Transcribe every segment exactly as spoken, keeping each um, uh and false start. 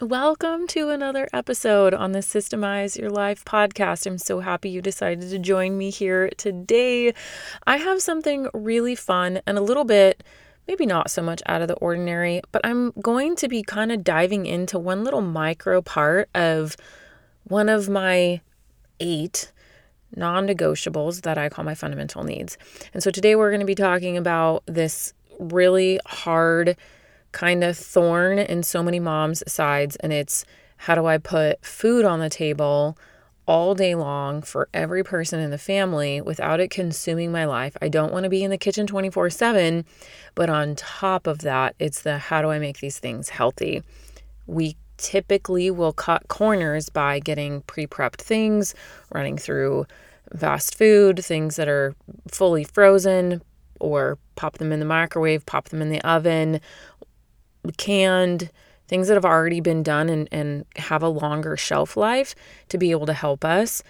Welcome to another episode on the Systemize Your Life podcast. I'm so happy you decided to join me here today. I have something really fun and a little bit, maybe not so much out of the ordinary, but I'm going to be kind of diving into one little micro part of one of my eight non-negotiables that I call my fundamental needs. And so today we're going to be talking about this really hard kind of thorn in so many moms' sides, and it's how do I put food on the table all day long for every person in the family without it consuming my life. I don't want to be in the kitchen twenty-four seven, but on top of that, it's the how do I make these things healthy? We typically will cut corners by getting pre-prepped things, running through fast food, things that are fully frozen, or pop them in the microwave, pop them in the oven, canned, things that have already been done and, and have a longer shelf life to be able to help us,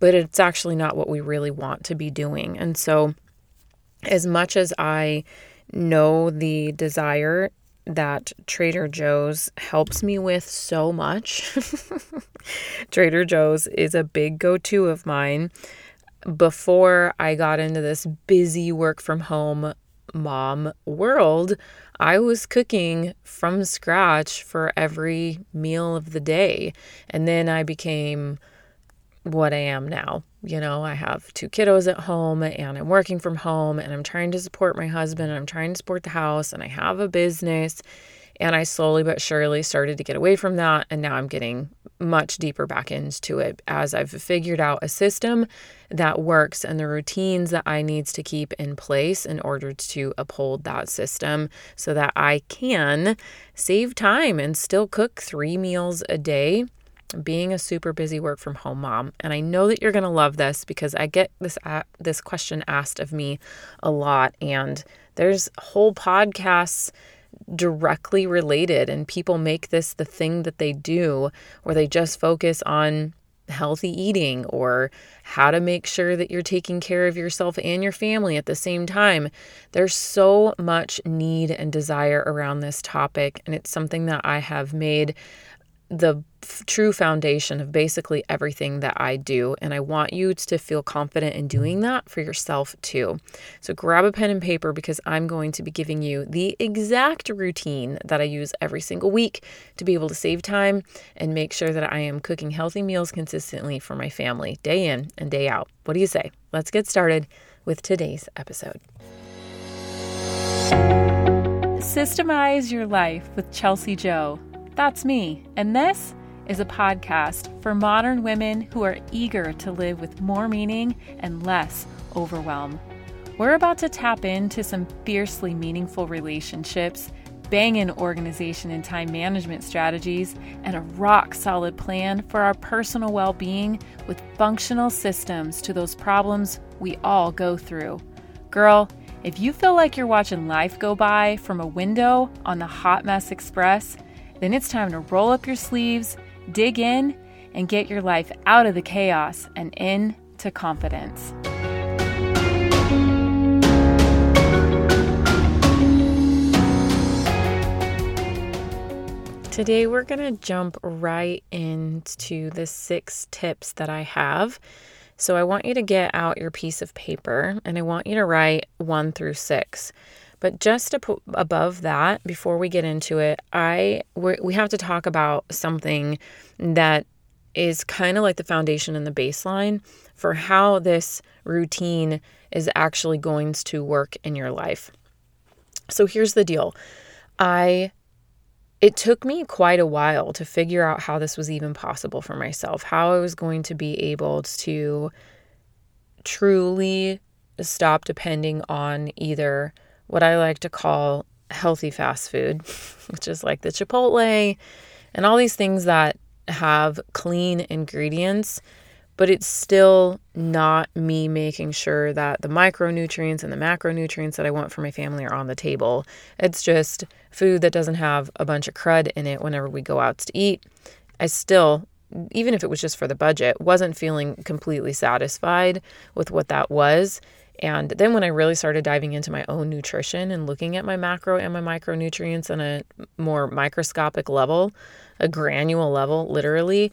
but it's actually not what we really want to be doing. And so as much as I know the desire that Trader Joe's helps me with so much, Trader Joe's is a big go-to of mine. Before I got into this busy work from home mom world, I was cooking from scratch for every meal of the day. And then I became what I am now. You know, I have two kiddos at home and I'm working from home and I'm trying to support my husband and I'm trying to support the house and I have a business. And I slowly but surely started to get away from that. And now I'm getting much deeper back into it as I've figured out a system that works and the routines that I need to keep in place in order to uphold that system so that I can save time and still cook three meals a day, being a super busy work from home mom. And I know that you're going to love this because I get this uh, this question asked of me a lot. And there's whole podcasts directly related, and people make this the thing that they do, where they just focus on healthy eating or how to make sure that you're taking care of yourself and your family at the same time. There's so much need and desire around this topic, and it's something that I have made the f- true foundation of basically everything that I do. And I want you to feel confident in doing that for yourself too. So grab a pen and paper because I'm going to be giving you the exact routine that I use every single week to be able to save time and make sure that I am cooking healthy meals consistently for my family day in and day out. What do you say? Let's get started with today's episode. Systemize Your Life with Chelsea Jo. That's me, and this is a podcast for modern women who are eager to live with more meaning and less overwhelm. We're about to tap into some fiercely meaningful relationships, banging organization and time management strategies, and a rock-solid plan for our personal well-being with functional systems to those problems we all go through. Girl, if you feel like you're watching life go by from a window on the Hot Mess Express, then it's time to roll up your sleeves, dig in, and get your life out of the chaos and into confidence. Today, we're going to jump right into the six tips that I have. So I want you to get out your piece of paper, and I want you to write one through six. But just above that, before we get into it, I we have to talk about something that is kind of like the foundation and the baseline for how this routine is actually going to work in your life. So here's the deal. I it took me quite a while to figure out how this was even possible for myself, how I was going to be able to truly stop depending on either what I like to call healthy fast food, which is like the Chipotle and all these things that have clean ingredients, but it's still not me making sure that the micronutrients and the macronutrients that I want for my family are on the table. It's just food that doesn't have a bunch of crud in it whenever we go out to eat. I still, even if it was just for the budget, wasn't feeling completely satisfied with what that was. And then when I really started diving into my own nutrition and looking at my macro and my micronutrients on a more microscopic level, a granule level, literally,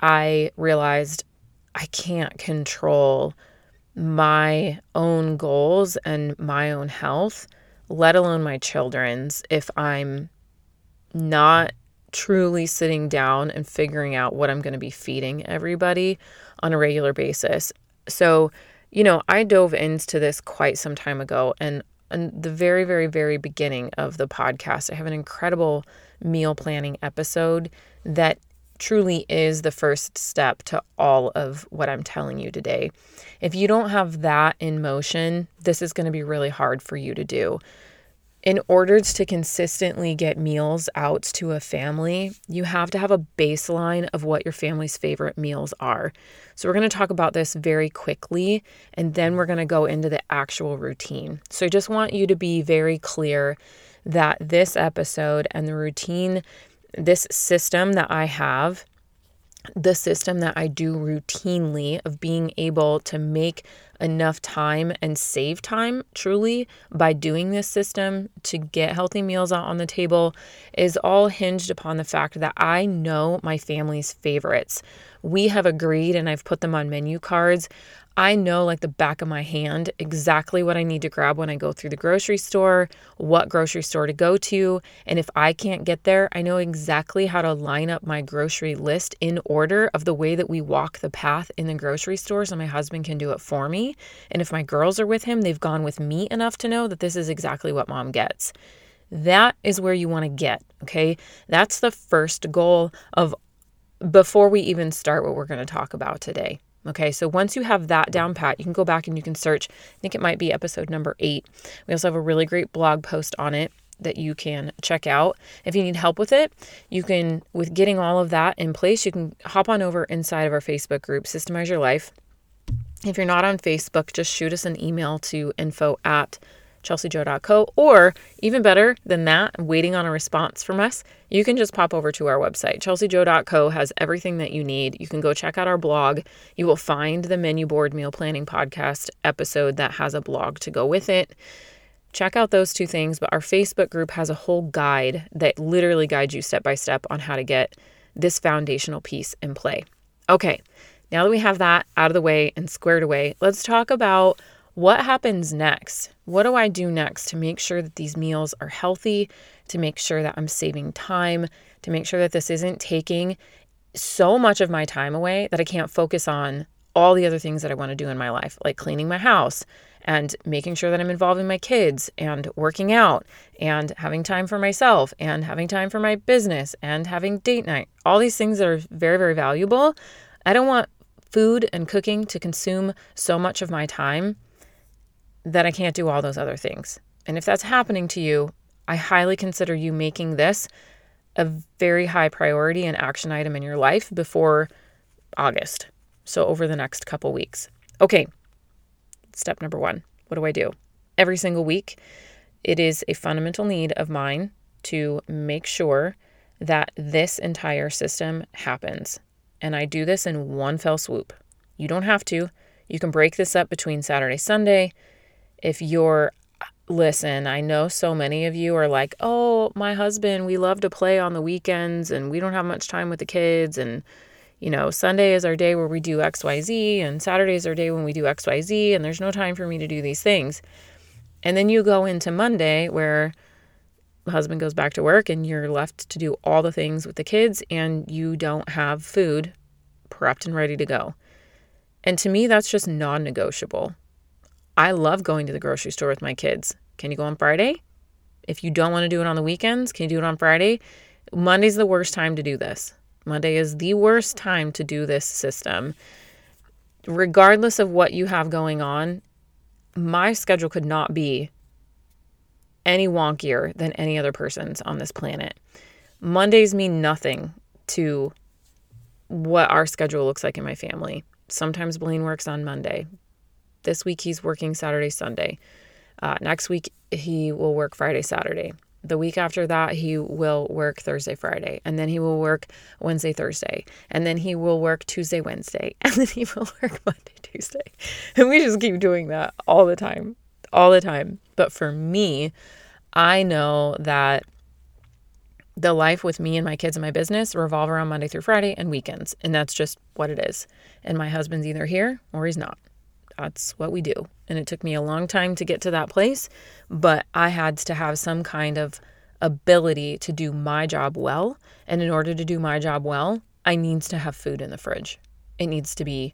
I realized I can't control my own goals and my own health, let alone my children's, if I'm not truly sitting down and figuring out what I'm going to be feeding everybody on a regular basis. So, you know, I dove into this quite some time ago, and in the very, very, very beginning of the podcast, I have an incredible meal planning episode that truly is the first step to all of what I'm telling you today. If you don't have that in motion, this is going to be really hard for you to do. In order to consistently get meals out to a family, you have to have a baseline of what your family's favorite meals are. So we're going to talk about this very quickly, and then we're going to go into the actual routine. So I just want you to be very clear that this episode and the routine, this system that I have, the system that I do routinely of being able to make enough time and save time truly by doing this system to get healthy meals out on the table, is all hinged upon the fact that I know my family's favorites. We have agreed, and I've put them on menu cards. I know like the back of my hand exactly what I need to grab when I go through the grocery store, what grocery store to go to. And if I can't get there, I know exactly how to line up my grocery list in order of the way that we walk the path in the grocery store, so my husband can do it for me. And if my girls are with him, they've gone with me enough to know that this is exactly what mom gets. That is where you want to get, okay? That's the first goal of before we even start what we're going to talk about today. Okay, so once you have that down pat, you can go back and you can search. I think it might be episode number eight. We also have a really great blog post on it that you can check out. If you need help with it, you can, with getting all of that in place, you can hop on over inside of our Facebook group, Systemize Your Life. If you're not on Facebook, just shoot us an email to info at chelsea jo dot co, or even better than that, waiting on a response from us, you can just pop over to our website. chelsea jo dot co has everything that you need. You can go check out our blog. You will find the Menu Board Meal Planning Podcast episode that has a blog to go with it. Check out those two things, but our Facebook group has a whole guide that literally guides you step by step on how to get this foundational piece in play. Okay, now that we have that out of the way and squared away, let's talk about what happens next. What do I do next to make sure that these meals are healthy, to make sure that I'm saving time, to make sure that this isn't taking so much of my time away that I can't focus on all the other things that I want to do in my life, like cleaning my house and making sure that I'm involving my kids and working out and having time for myself and having time for my business and having date night, all these things that are very, very valuable. I don't want food and cooking to consume so much of my time that I can't do all those other things. And if that's happening to you, I highly consider you making this a very high priority and action item in your life before August. So over the next couple weeks. Okay, step number one, what do I do? Every single week, it is a fundamental need of mine to make sure that this entire system happens. And I do this in one fell swoop. You don't have to. You can break this up between Saturday, Sunday. If you're, listen, I know so many of you are like, oh, my husband, we love to play on the weekends and we don't have much time with the kids. And, you know, Sunday is our day where we do X, Y, Z, and Saturday is our day when we do X, Y, Z, and there's no time for me to do these things. And then you go into Monday where the husband goes back to work and you're left to do all the things with the kids and you don't have food prepped and ready to go. And to me, that's just non-negotiable. I love going to the grocery store with my kids. Can you go on Friday? If you don't want to do it on the weekends, can you do it on Friday? Monday's the worst time to do this. Monday is the worst time to do this system. Regardless of what you have going on, my schedule could not be any wonkier than any other person's on this planet. Mondays mean nothing to what our schedule looks like in my family. Sometimes Blaine works on Monday. This week, he's working Saturday, Sunday. Uh, next week, he will work Friday, Saturday. The week after that, he will work Thursday, Friday, and then he will work Wednesday, Thursday, and then he will work Tuesday, Wednesday, and then he will work Monday, Tuesday. And we just keep doing that all the time, all the time. But for me, I know that the life with me and my kids and my business revolve around Monday through Friday and weekends, and that's just what it is. And my husband's either here or he's not. That's what we do. And it took me a long time to get to that place, but I had to have some kind of ability to do my job well. And in order to do my job well, I need to have food in the fridge. It needs to be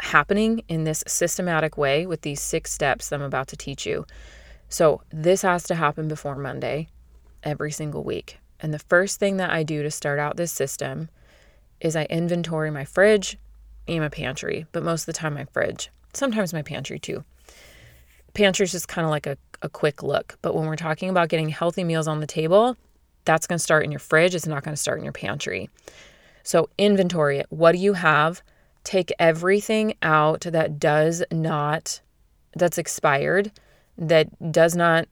happening in this systematic way with these six steps that I'm about to teach you. So this has to happen before Monday every single week. And the first thing that I do to start out this system is I inventory my fridge and my pantry, but most of the time my fridge. Sometimes my pantry too. Pantry is just kind of like a, a quick look. But when we're talking about getting healthy meals on the table, that's going to start in your fridge. It's not going to start in your pantry. So inventory it. What do you have? Take everything out that does not, that's expired, that does not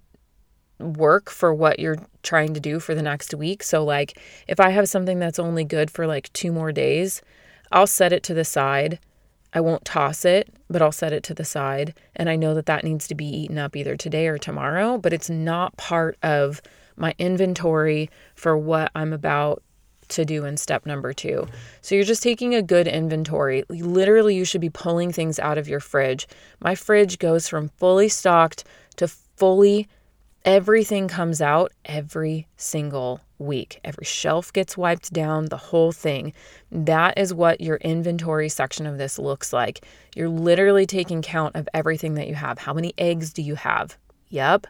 work for what you're trying to do for the next week. So like if I have something that's only good for like two more days, I'll set it to the side. I won't toss it, but I'll set it to the side. And I know that that needs to be eaten up either today or tomorrow, but it's not part of my inventory for what I'm about to do in step number two. So you're just taking a good inventory. Literally, you should be pulling things out of your fridge. My fridge goes from fully stocked to fully, everything comes out every single week. Every shelf gets wiped down, the whole thing. That is what your inventory section of this looks like. You're literally taking count of everything that you have. How many eggs do you have? Yep,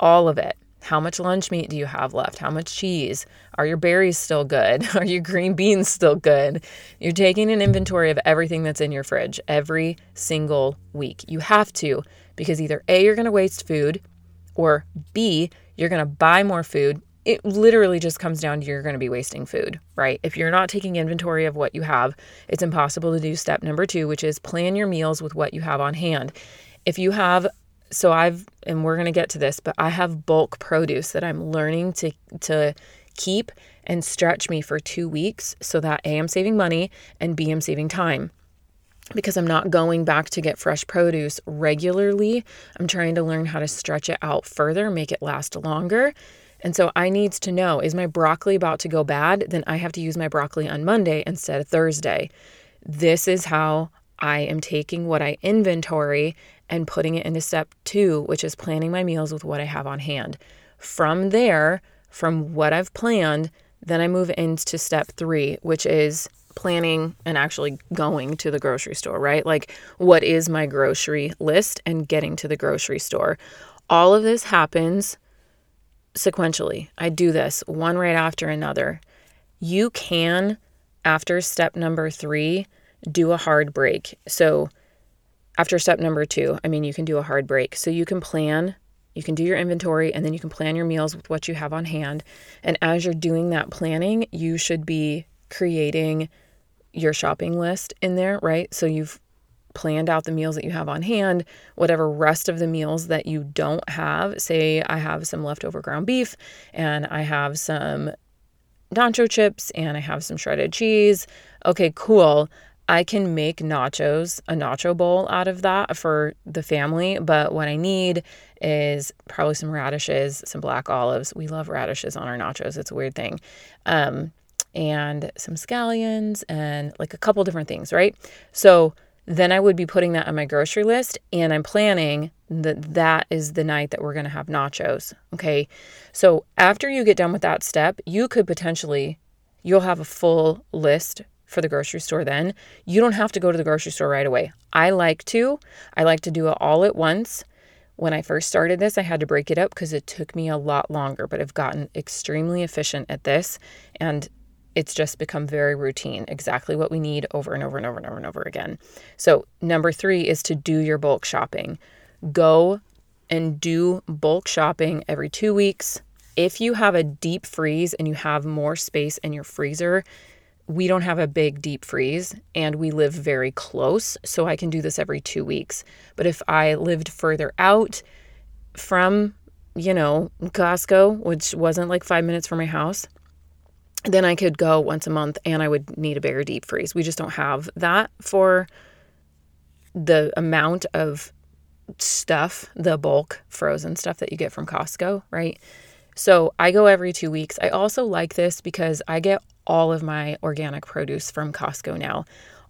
all of it. How much lunch meat do you have left? How much cheese? Are your berries still good? Are your green beans still good? You're taking an inventory of everything that's in your fridge every single week. You have to, because either A, you're going to waste food, or B, you're going to buy more food. It literally just comes down to you're going to be wasting food, right? If you're not taking inventory of what you have, it's impossible to do step number two, which is plan your meals with what you have on hand. If you have, so I've, and we're going to get to this, but I have bulk produce that I'm learning to to keep and stretch me for two weeks so that A, I'm saving money, and B, I'm saving time. Because I'm not going back to get fresh produce regularly. I'm trying to learn how to stretch it out further, make it last longer. And so I need to know, is my broccoli about to go bad? Then I have to use my broccoli on Monday instead of Thursday. This is how I am taking what I inventory and putting it into step two, which is planning my meals with what I have on hand. From there, from what I've planned, then I move into step three, which is planning and actually going to the grocery store, right? Like, what is my grocery list and getting to the grocery store? All of this happens sequentially. I do this one right after another. You can, after step number three, do a hard break. So after step number two, I mean, you can do a hard break. So you can plan, you can do your inventory, and then you can plan your meals with what you have on hand. And as you're doing that planning, you should be creating your shopping list in there, right? So you've planned out the meals that you have on hand, whatever rest of the meals that you don't have. Say I have some leftover ground beef and I have some nacho chips and I have some shredded cheese. Okay, cool. I can make nachos, a nacho bowl out of that for the family. But what I need is probably some radishes, some black olives. We love radishes on our nachos. It's a weird thing. Um, and some scallions and like a couple different things, right? So then I would be putting that on my grocery list, and I'm planning that that is the night that we're going to have nachos, okay? So after you get done with that step, you could potentially, you'll have a full list for the grocery store then. You don't have to go to the grocery store right away. I like to. I like to do it all at once. When I first started this, I had to break it up because it took me a lot longer, but I've gotten extremely efficient at this, and it's just become very routine, exactly what we need over and over and over and over and over again. So number three is to do your bulk shopping. Go and do bulk shopping every two weeks. If you have a deep freeze and you have more space in your freezer, we don't have a big deep freeze and we live very close, so I can do this every two weeks. But if I lived further out from you know, Costco, which wasn't like five minutes from my house, then I could go once a month and I would need a bigger deep freeze. We just don't have that for the amount of stuff, the bulk frozen stuff that you get from Costco, right? So I go every two weeks. I also like this because I get all of my organic produce from Costco now.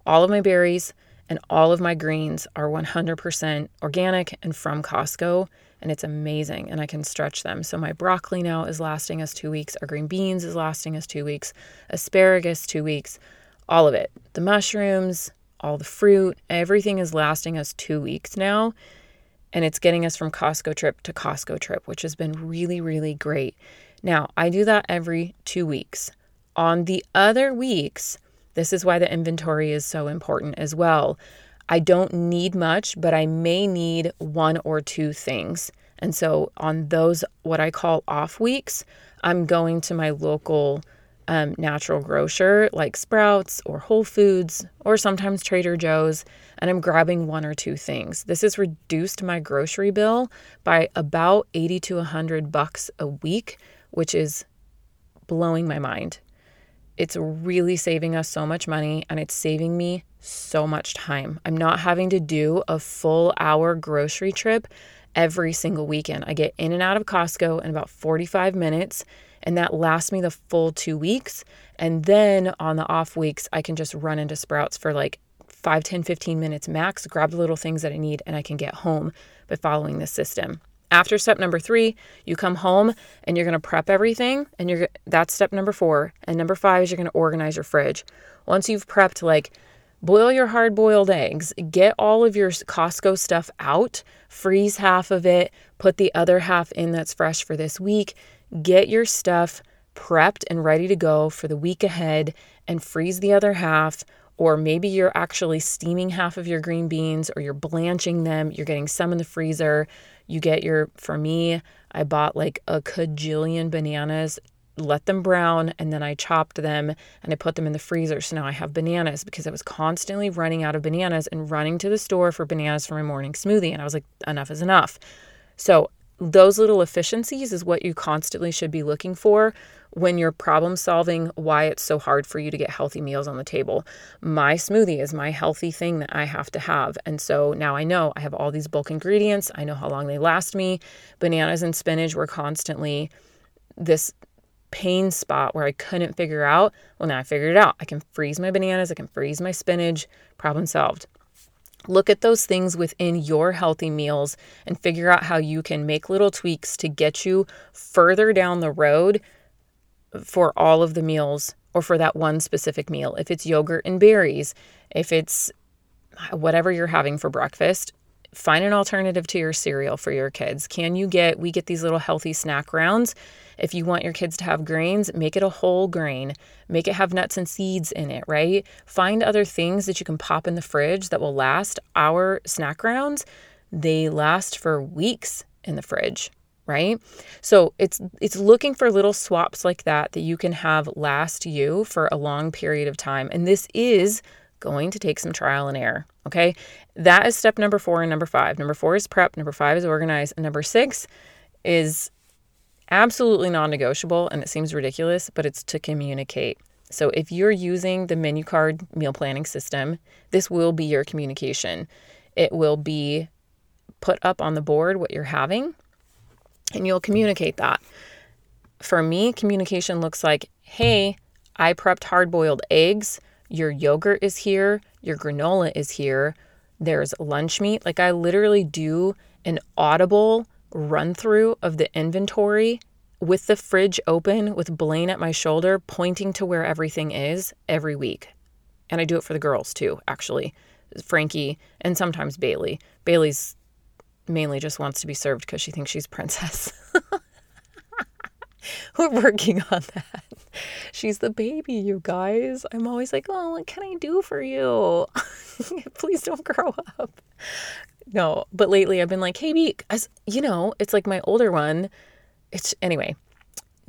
All of my berries and all of my greens are one hundred percent organic and from Costco, and it's amazing, and I can stretch them. So my broccoli now is lasting us two weeks. Our green beans is lasting us two weeks. Asparagus, two weeks. All of it. The mushrooms, all the fruit, everything is lasting us two weeks now, and it's getting us from Costco trip to Costco trip, which has been really, really great. Now, I do that every two weeks. On the other weeks, this is why the inventory is so important as well. I don't need much, but I may need one or two things. And so on those, what I call off weeks, I'm going to my local um, natural grocer like Sprouts or Whole Foods or sometimes Trader Joe's, and I'm grabbing one or two things. This has reduced my grocery bill by about eighty to one hundred bucks a week, which is blowing my mind. It's really saving us so much money, and it's saving me so much time. I'm not having to do a full hour grocery trip every single weekend. I get in and out of Costco in about forty-five minutes, and that lasts me the full two weeks. And then on the off weeks, I can just run into Sprouts for like five, ten, fifteen minutes max, grab the little things that I need, and I can get home by following this system. After step number three, you come home and you're going to prep everything, and you're that's step number four. And number five is you're going to organize your fridge. Once you've prepped, like, boil your hard-boiled eggs, get all of your Costco stuff out, freeze half of it, put the other half in that's fresh for this week, get your stuff prepped and ready to go for the week ahead, and freeze the other half. Or maybe you're actually steaming half of your green beans, or you're blanching them. You're getting some in the freezer. You get your, for me, I bought like a cajillion bananas, let them brown, and then I chopped them and I put them in the freezer. So now I have bananas, because I was constantly running out of bananas and running to the store for bananas for my morning smoothie. And I was like, enough is enough. So those little efficiencies is what you constantly should be looking for when you're problem solving why it's so hard for you to get healthy meals on the table. My smoothie is my healthy thing that I have to have. And so now I know I have all these bulk ingredients. I know how long they last me. Bananas and spinach were constantly this pain spot where I couldn't figure out. Well, now I figured it out. I can freeze my bananas. I can freeze my spinach. Problem solved. Look at those things within your healthy meals and figure out how you can make little tweaks to get you further down the road for all of the meals, or for that one specific meal. If it's yogurt and berries, if it's whatever you're having for breakfast, find an alternative to your cereal for your kids. Can you get, we get these little healthy snack rounds. If you want your kids to have grains, make it a whole grain. Make it have nuts and seeds in it, right? Find other things that you can pop in the fridge that will last. Our snack rounds, they last for weeks in the fridge, right? So it's it's looking for little swaps like that that you can have last you for a long period of time. And this is going to take some trial and error, okay? That is step number four and number five. Number four is prep, number five is organize, and number six is absolutely non-negotiable, and it seems ridiculous, but it's to communicate. So if you're using the menu card meal planning system, this will be your communication. It will be put up on the board what you're having, and you'll communicate that. For me, communication looks like, hey, I prepped hard-boiled eggs. Your yogurt is here. Your granola is here. There's lunch meat. Like, I literally do an audible run through of the inventory with the fridge open, with Blaine at my shoulder, pointing to where everything is every week. And I do it for the girls too, actually. Frankie and sometimes Bailey. Bailey's mainly just wants to be served because she thinks she's princess. We're working on that. She's the baby, you guys. I'm always like, oh, what can I do for you? Please don't grow up. No, but lately I've been like, hey, be, as, you know, it's like my older one. It's anyway,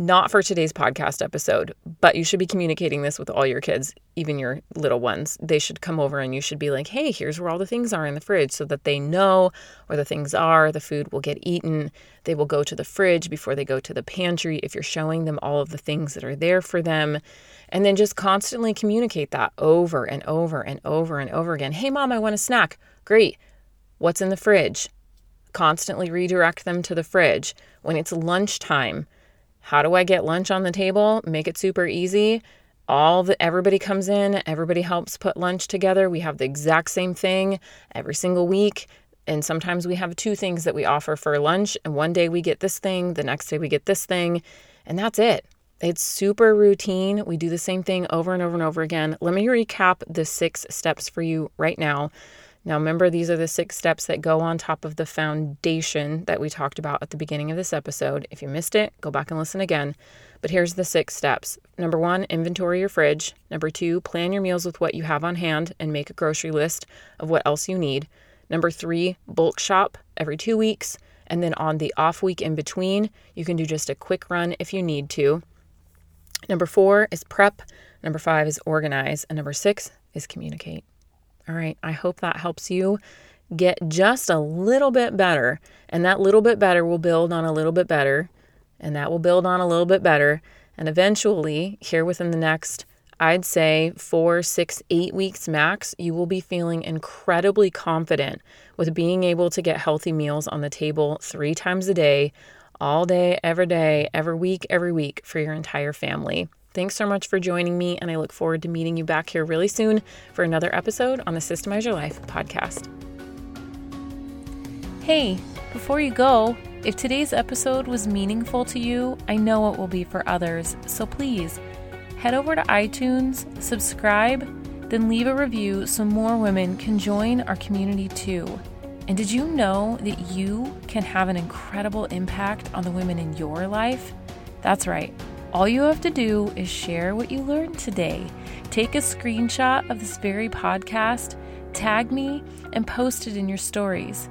Not for today's podcast episode, but you should be communicating this with all your kids, even your little ones. They should come over and you should be like, hey, here's where all the things are in the fridge, so that they know where the things are. The food will get eaten. They will go to the fridge before they go to the pantry if you're showing them all of the things that are there for them. And then just constantly communicate that over and over and over and over again. Hey, Mom, I want a snack. Great. What's in the fridge? Constantly redirect them to the fridge. When it's lunchtime, how do I get lunch on the table? Make it super easy. All the everybody comes in, everybody helps put lunch together. We have the exact same thing every single week. And sometimes we have two things that we offer for lunch. And one day we get this thing, the next day we get this thing, and that's it. It's super routine. We do the same thing over and over and over again. Let me recap the six steps for you right now. Now, remember, these are the six steps that go on top of the foundation that we talked about at the beginning of this episode. If you missed it, go back and listen again. But here's the six steps. Number one, inventory your fridge. Number two, plan your meals with what you have on hand and make a grocery list of what else you need. Number three, bulk shop every two weeks. And then on the off week in between, you can do just a quick run if you need to. Number four is prep. Number five is organize. And number six is communicate. All right, I hope that helps you get just a little bit better. And that little bit better will build on a little bit better. And that will build on a little bit better. And eventually, here within the next, I'd say, four, six, eight weeks max, you will be feeling incredibly confident with being able to get healthy meals on the table three times a day, all day, every day, every week, every week for your entire family. Thanks so much for joining me, and I look forward to meeting you back here really soon for another episode on the Systemize Your Life podcast. Hey, before you go, if today's episode was meaningful to you, I know it will be for others, so please head over to iTunes, subscribe, then leave a review so more women can join our community too. And did you know that you can have an incredible impact on the women in your life? That's right. All you have to do is share what you learned today. Take a screenshot of this very podcast, tag me, and post it in your stories.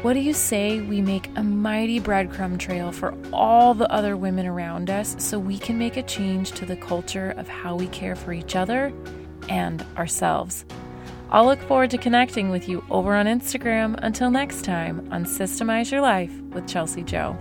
What do you say we make a mighty breadcrumb trail for all the other women around us so we can make a change to the culture of how we care for each other and ourselves? I'll look forward to connecting with you over on Instagram. Until next time on Systemize Your Life with Chelsea Jo.